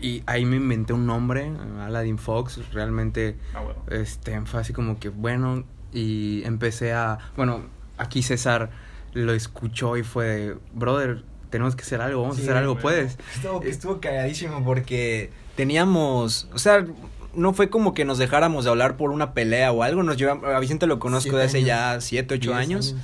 Y ahí me inventé un nombre, Aladdin Fox, realmente, bueno. Fue así como que bueno, y empecé a, bueno, aquí César lo escuchó y fue, brother, tenemos que hacer algo, vamos a hacer algo, bueno. Puedes. Estuvo cagadísimo porque teníamos, o sea, no fue como que nos dejáramos de hablar por una pelea o algo, nos llevamos, a Vicente lo conozco desde hace ya 7, 8 años,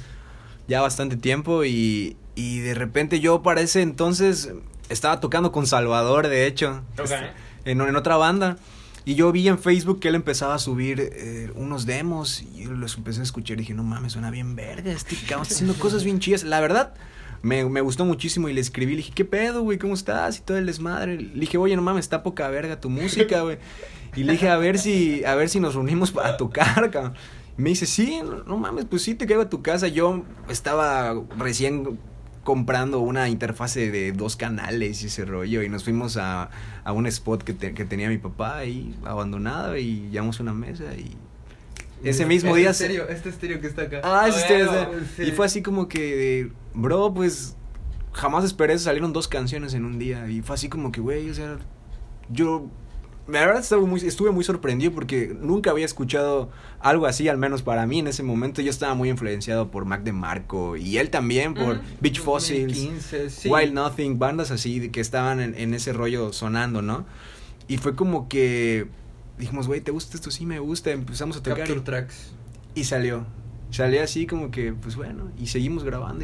ya bastante tiempo, y de repente yo para ese entonces... Estaba tocando con Salvador, de hecho, okay. en otra banda. Y yo vi en Facebook que él empezaba a subir unos demos. Y yo los empecé a escuchar y dije, no mames, suena bien verga este cabrón, está haciendo cosas bien chidas. La verdad, me gustó muchísimo y le escribí. Le dije, ¿qué pedo, güey? ¿Cómo estás? Y todo el desmadre. Le dije, oye, no mames, está poca verga tu música, güey. Y le dije, a ver si nos reunimos para tocar, cabrón. Y me dice, sí, no mames, pues sí, te caigo a tu casa. Yo estaba recién... comprando una interfase de 2 canales y ese rollo, y nos fuimos a un spot que tenía mi papá ahí abandonado, y llevamos una mesa y ese mismo día... Este estéreo que está acá. Ah, ese estéreo. Sí. Y fue así como que, bro, pues jamás esperé, salieron 2 canciones en un día, y fue así como que, güey, o sea, yo... La verdad estuve muy sorprendido porque nunca había escuchado algo así, al menos para mí en ese momento. Yo estaba muy influenciado por Mac DeMarco y él también por Beach Fossils, 2015, sí. Wild Nothing, bandas así que estaban en ese rollo sonando, ¿no? Y fue como que dijimos, güey, ¿te gusta esto? Sí, me gusta. Empezamos a tocar. Capture Tracks. Y salió así como que, pues bueno, y seguimos grabando.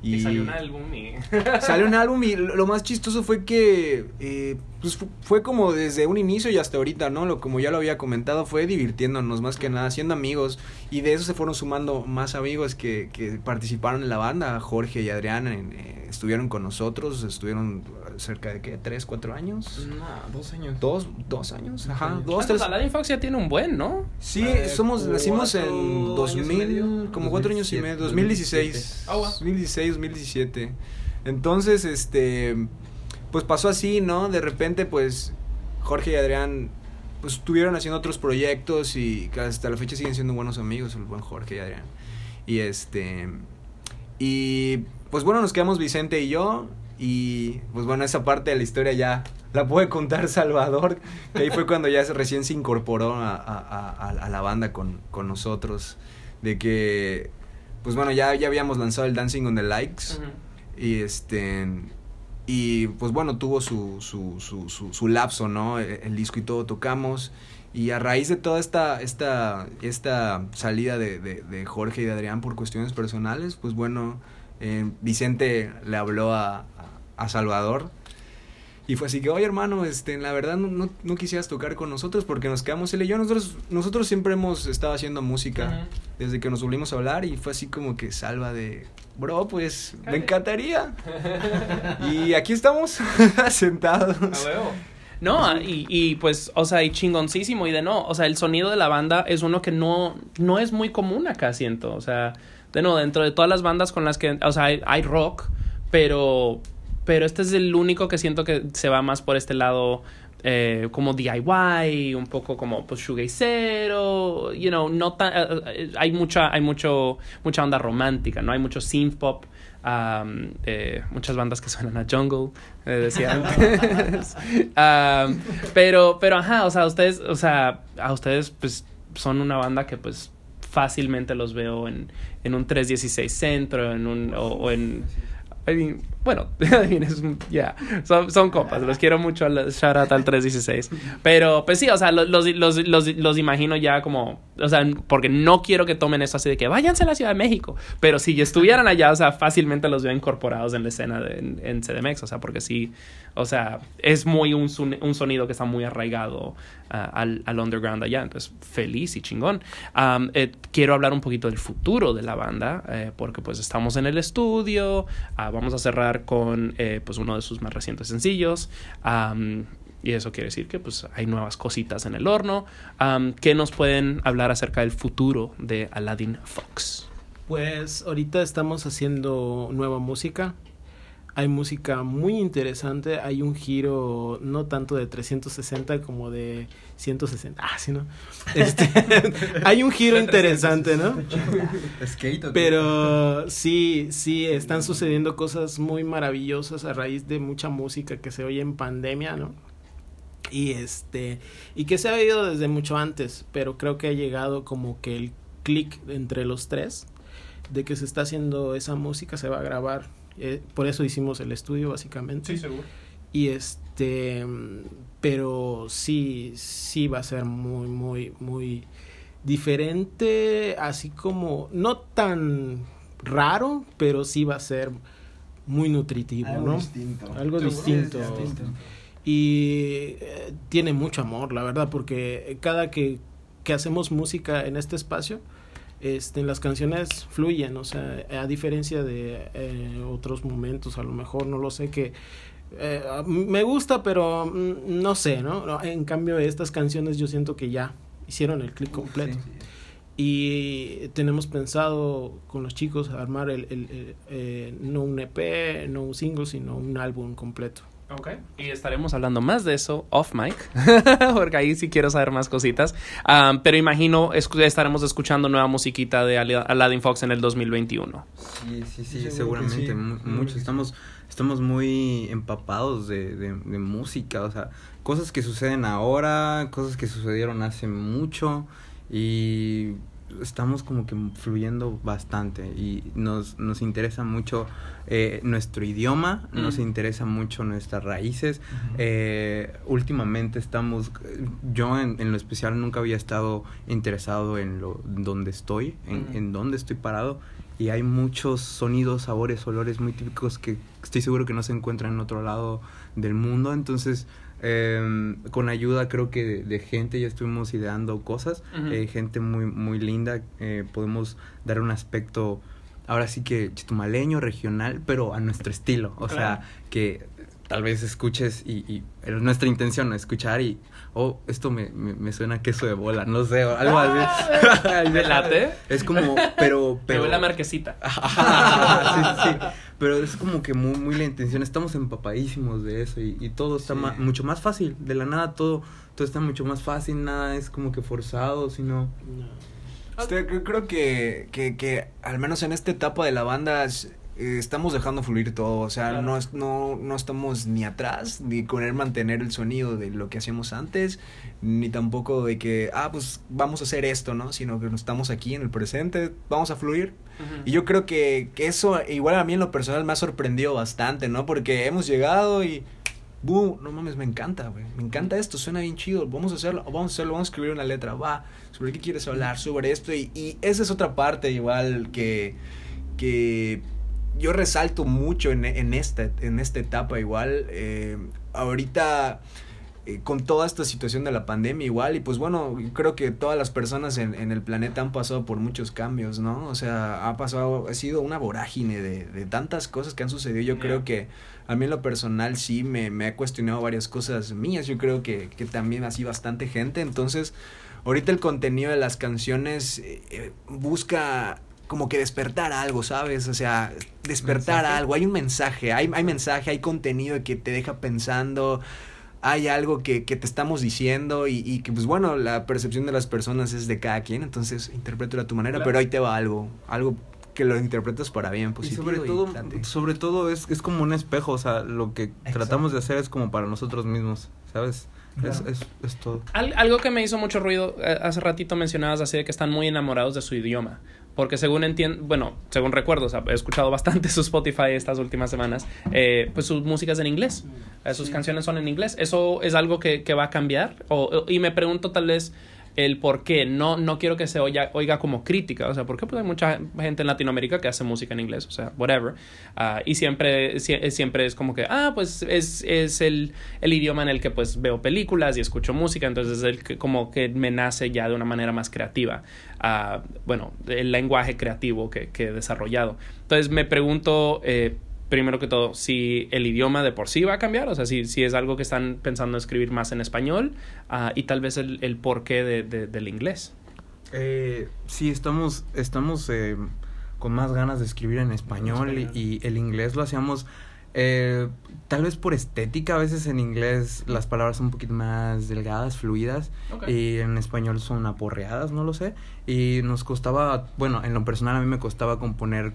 Y salió un álbum y lo más chistoso fue que... pues fue como desde un inicio y hasta ahorita, ¿no? Como ya lo había comentado, fue divirtiéndonos más que nada, haciendo amigos, y de eso se fueron sumando más amigos que participaron en la banda. Jorge y Adrián estuvieron con nosotros, estuvieron cerca de, ¿qué? ¿3, 4 años? No, 2 años. ¿Dos años? Ajá, 2, 3. Aladdin Fox ya tiene un buen, ¿no? Sí, nacimos en 2000, como 4 años y medio, 2016. 2016, 2017. Entonces, pues pasó así, ¿no? De repente, pues, Jorge y Adrián, pues, estuvieron haciendo otros proyectos y hasta la fecha siguen siendo buenos amigos, el buen Jorge y Adrián. Y, y, pues, bueno, nos quedamos Vicente y yo, y, pues, bueno, esa parte de la historia ya la puede contar Salvador, que ahí fue cuando ya recién se incorporó a la banda con nosotros, de que, pues, bueno, ya habíamos lanzado el Dancing on the Likes, uh-huh. Y, y pues bueno, tuvo su lapso, ¿no? El disco y todo, tocamos. Y a raíz de toda esta salida de Jorge y de Adrián por cuestiones personales, pues bueno, Vicente le habló a Salvador. Y fue así que, oye, hermano, la verdad no quisieras tocar con nosotros porque nos quedamos él y yo. Nosotros siempre hemos estado haciendo música, uh-huh, desde que nos volvimos a hablar, y fue así como que Salva de, bro, pues, me encantaría. Y aquí estamos sentados. A huevo. No, y pues, o sea, y chingoncísimo, y de no, o sea, el sonido de la banda es uno que no es muy común acá, siento. O sea, de no, dentro de todas las bandas con las que, o sea, hay rock, pero este es el único que siento que se va más por este lado, como DIY, un poco como pues shoegazero, you know, no tan, hay mucha onda romántica, ¿no? Hay mucho synth pop, muchas bandas que suenan a jungle, decía antes. Pero ajá, o sea, a ustedes pues son una banda que pues fácilmente los veo en un 316 Centro, en un o en, I mean, bueno, yeah, son compas, los quiero mucho, shout out al 316. Pero pues sí, o sea, los imagino ya como, o sea, porque no quiero que tomen eso así de que váyanse a la Ciudad de México, pero si estuvieran allá, o sea, fácilmente los veo incorporados en la escena en CDMX, o sea, porque sí, o sea, es muy un sonido que está muy arraigado al underground allá, entonces feliz y chingón. Quiero hablar un poquito del futuro de la banda, porque pues estamos en el estudio, vamos a cerrar con pues uno de sus más recientes sencillos, y eso quiere decir que pues hay nuevas cositas en el horno. ¿Qué nos pueden hablar acerca del futuro de Aladdin Fox? Pues ahorita estamos haciendo nueva música, hay música muy interesante, hay un giro no tanto de 360 como de 160, ¿sí, no? Hay un giro interesante, ¿no? Pero sí, están sucediendo cosas muy maravillosas a raíz de mucha música que se oye en pandemia, ¿no? Y y que se ha oído desde mucho antes, pero creo que ha llegado como que el click entre los tres, de que se está haciendo esa música, se va a grabar. Por eso hicimos el estudio, básicamente. Sí, seguro. Y pero sí va a ser muy, muy, muy diferente, así como, no tan raro, pero sí va a ser muy nutritivo, algo, ¿no? Algo distinto. Y tiene mucho amor, la verdad, porque cada que hacemos música en este espacio, las canciones fluyen, o sea, a diferencia de otros momentos, a lo mejor, no lo sé, que me gusta, pero no sé, ¿no? En cambio, estas canciones yo siento que ya hicieron el clic completo. Sí. Y tenemos pensado con los chicos armar no un EP, no un single, sino un álbum completo. Ok, y estaremos hablando más de eso off mic, porque ahí sí quiero saber más cositas, pero imagino estaremos escuchando nueva musiquita de Aladdin Fox en el 2021. Sí, seguramente, sí. Mucho, estamos muy empapados de música, o sea, cosas que suceden ahora, cosas que sucedieron hace mucho, y estamos como que fluyendo bastante, y nos interesa mucho nuestro idioma, nos interesa mucho nuestras raíces. Uh-huh. Últimamente estamos, yo en lo especial nunca había estado interesado en donde estoy, en dónde estoy parado, y hay muchos sonidos, sabores, olores muy típicos que estoy seguro que no se encuentran en otro lado del mundo. Entonces Con ayuda creo que de gente ya estuvimos ideando cosas, uh-huh. Gente muy, muy linda, podemos dar un aspecto ahora sí que chetumaleño, regional, pero a nuestro estilo, o claro. sea, que tal vez escuches y nuestra intención es escuchar y, oh, esto me suena a queso de bola, no sé, algo así. ¿De late? Es como, pero... Me ve la marquesita. Sí, sí, pero es como que muy, muy la intención, estamos empapadísimos de eso y todo está sí. Mucho más fácil, de la nada todo está mucho más fácil, nada es como que forzado, sino... No. Yo creo que al menos en esta etapa de la banda... estamos dejando fluir todo, o sea, claro. no estamos ni atrás, ni con el mantener el sonido de lo que hacíamos antes, ni tampoco de que, pues vamos a hacer esto, ¿no? Sino que estamos aquí en el presente, vamos a fluir. Uh-huh. Y yo creo que eso, igual a mí en lo personal me ha sorprendido bastante, ¿no? Porque hemos llegado y... No mames, me encanta, güey. Me encanta esto, suena bien chido. Vamos a hacerlo, vamos a escribir una letra, va. ¿Sobre qué quieres hablar? Sobre esto. Y esa es otra parte igual que yo resalto mucho en esta etapa igual, ahorita con toda esta situación de la pandemia igual, y pues bueno, creo que todas las personas en el planeta han pasado por muchos cambios, ¿no? O sea, ha sido una vorágine de tantas cosas que han sucedido, yo creo que a mí en lo personal sí me he cuestionado varias cosas mías, yo creo que también así bastante gente, entonces ahorita el contenido de las canciones busca... como que despertar algo, ¿sabes? O sea, despertar ¿Mensaje? Algo, hay un mensaje, hay mensaje, hay contenido que te deja pensando, hay algo que te estamos diciendo y que, pues bueno, la percepción de las personas es de cada quien, entonces interprétalo a tu manera, claro. Pero ahí te va algo que lo interpretas para bien, positivo. Y sobre todo es como un espejo, o sea, lo que Exacto. tratamos de hacer es como para nosotros mismos, ¿sabes? Claro. Es todo. Algo que me hizo mucho ruido, hace ratito mencionabas así de que están muy enamorados de su idioma. Porque según recuerdo, o sea, he escuchado bastante su Spotify estas últimas semanas, pues sus músicas en inglés, sus sí. canciones son en inglés. ¿Eso es algo que va a cambiar? Y me pregunto tal vez el por qué. No quiero que se oiga como crítica, o sea, porque pues hay mucha gente en Latinoamérica que hace música en inglés, o sea, whatever. Y siempre es como que, pues es el idioma en el que pues veo películas y escucho música, entonces es el que como que me nace ya de una manera más creativa. El lenguaje creativo que he desarrollado. Entonces me pregunto, primero que todo, si el idioma de por sí va a cambiar, o sea, si es algo que están pensando escribir más en español, y tal vez el porqué del inglés. Sí, estamos con más ganas de escribir en español, y el inglés lo hacíamos... tal vez por estética, a veces en inglés las palabras son un poquito más delgadas, fluidas, okay. Y en español son aporreadas, no lo sé, y nos costaba, bueno, en lo personal a mí me costaba componer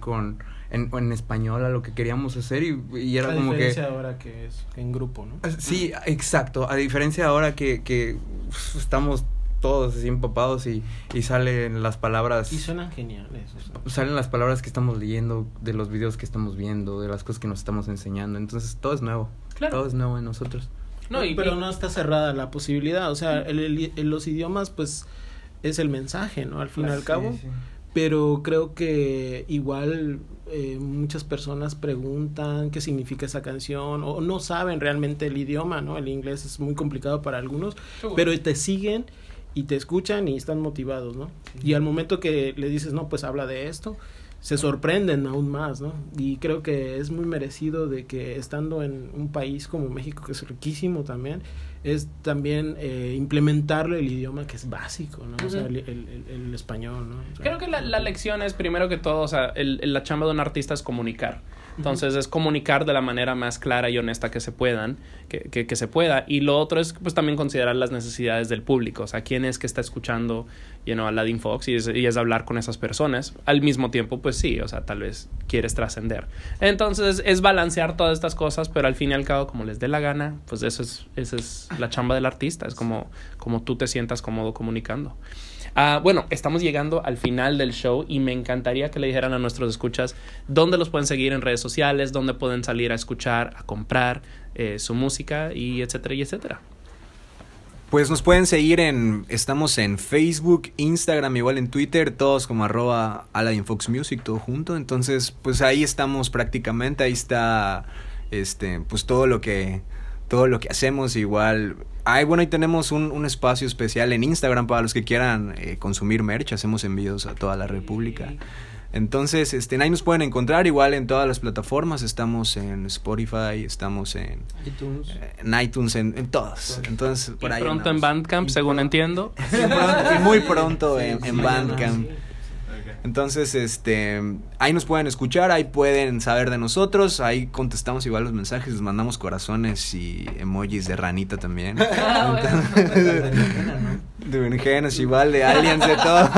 en español a lo que queríamos hacer, y era como que... A diferencia ahora que es en grupo, ¿no? Sí, exacto, a diferencia ahora que estamos... todos así empapados y salen las palabras... Y suenan geniales. O sea. Salen las palabras que estamos leyendo, de los videos que estamos viendo, de las cosas que nos estamos enseñando. Entonces, todo es nuevo. Claro. Todo es nuevo en nosotros. Pero no está cerrada la posibilidad. O sea, los idiomas, pues, es el mensaje, ¿no? Al fin y al cabo. Sí. Pero creo que igual muchas personas preguntan qué significa esa canción o no saben realmente el idioma, ¿no? El inglés es muy complicado para algunos, seguro. Pero te siguen... y te escuchan y están motivados, ¿no? Sí. Y al momento que le dices, no, pues habla de esto, se sorprenden aún más, ¿no? Y creo que es muy merecido de que estando en un país como México, que es riquísimo también, es también implementarle el idioma que es básico, ¿no? Uh-huh. O sea, el español, ¿no? O sea, creo que la lección es, primero que todo, o sea, la chamba de un artista es comunicar. Entonces, uh-huh. es comunicar de la manera más clara y honesta que se puedan, que se pueda. Y lo otro es, pues, también considerar las necesidades del público. O sea, quién es que está escuchando, Aladdin Fox, y es hablar con esas personas. Al mismo tiempo, pues sí, o sea, tal vez quieres trascender. Entonces, es balancear todas estas cosas, pero al fin y al cabo, como les dé la gana, pues esa es la chamba del artista. Es como tú te sientas cómodo comunicando. Estamos llegando al final del show y me encantaría que le dijeran a nuestros escuchas dónde los pueden seguir en redes sociales, dónde pueden salir a escuchar, a comprar su música, y etcétera, y etcétera. Pues nos pueden seguir estamos en Facebook, Instagram, igual en Twitter, todos como @AladdinFoxMusic, todo junto. Entonces, pues ahí estamos prácticamente, ahí está pues todo lo que... todo lo que hacemos igual. Ahí bueno, y tenemos un espacio especial en Instagram para los que quieran consumir merch. Hacemos envíos a toda la República. Entonces, ahí nos pueden encontrar igual en todas las plataformas. Estamos en Spotify, estamos en iTunes, en todas. Entonces, por ahí pronto en Bandcamp, según entiendo. Sí, pronto, y muy pronto en Bandcamp. Entonces, ahí nos pueden escuchar, ahí pueden saber de nosotros, ahí contestamos igual los mensajes, les mandamos corazones y emojis de ranita también. Ah, de berenjenas, igual, de aliens, de todo.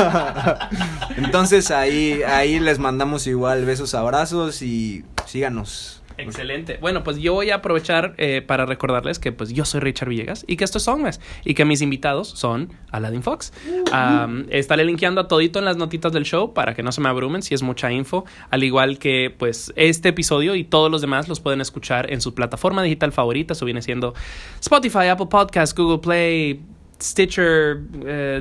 Entonces, ahí les mandamos igual besos, abrazos y síganos. Excelente. Bueno, pues yo voy a aprovechar para recordarles que pues yo soy Richard Villegas y que esto es Songmas y que mis invitados son Aladdin Fox. Estaré linkeando a todito en las notitas del show para que no se me abrumen si es mucha info, al igual que pues este episodio y todos los demás los pueden escuchar en su plataforma digital favorita. Eso viene siendo Spotify, Apple Podcasts, Google Play, Stitcher,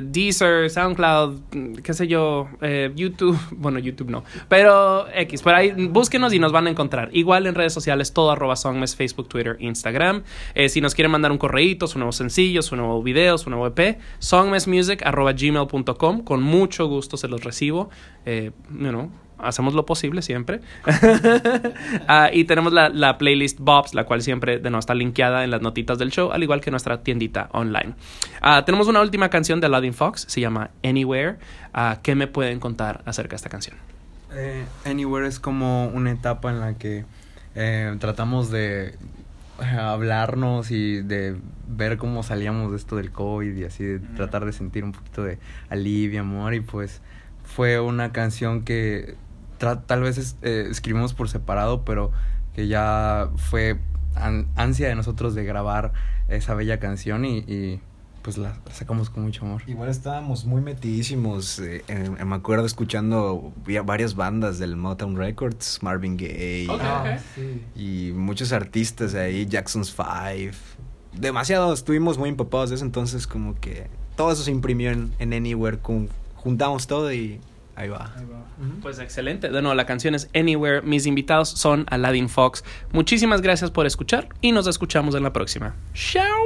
Deezer, SoundCloud, qué sé yo, YouTube. Bueno, YouTube no, pero X, por ahí búsquenos y nos van a encontrar. Igual en redes sociales, todo @songmes, Facebook, Twitter, Instagram. Si nos quieren mandar un correíto, su nuevo sencillo, su nuevo video, su nuevo EP, songmesmusic@gmail.com. Con mucho gusto se los recibo. You know, hacemos lo posible siempre. Y tenemos la playlist Bobs, la cual siempre de nuevo está linkeada en las notitas del show, al igual que nuestra tiendita online. Tenemos una última canción de Aladdin Fox, se llama Anywhere. ¿Qué me pueden contar acerca de esta canción? Anywhere es como una etapa en la que tratamos de hablarnos y de ver cómo salíamos de esto del COVID y así, de tratar de sentir un poquito de alivio, amor, y pues fue una canción que tal vez escribimos por separado, pero que ya fue ansia de nosotros de grabar esa bella canción y pues la sacamos con mucho amor. Igual estábamos muy metidísimos, me acuerdo escuchando varias bandas del Motown Records, Marvin Gaye, y muchos artistas ahí, Jackson's Five, demasiado, estuvimos muy empapados de eso, entonces como que todo eso se imprimió en Anywhere con... Juntamos todo y ahí va. Pues excelente. De nuevo, la canción es Anywhere. Mis invitados son Aladdin Fox. Muchísimas gracias por escuchar y nos escuchamos en la próxima. ¡Chao!